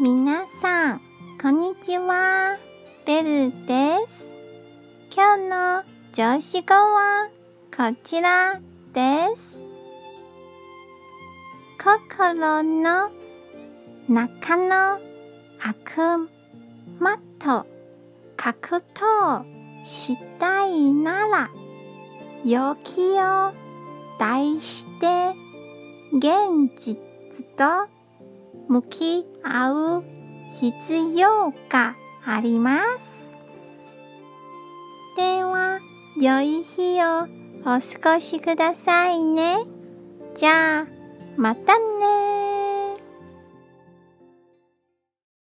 皆さんこんにちは、ベルです。今日の上司語はこちらです。心の中の悪魔と格闘したいなら、陽気を題して現実と向き合う必要があります。では、良い日をお過ごしくださいね。じゃあ、またね。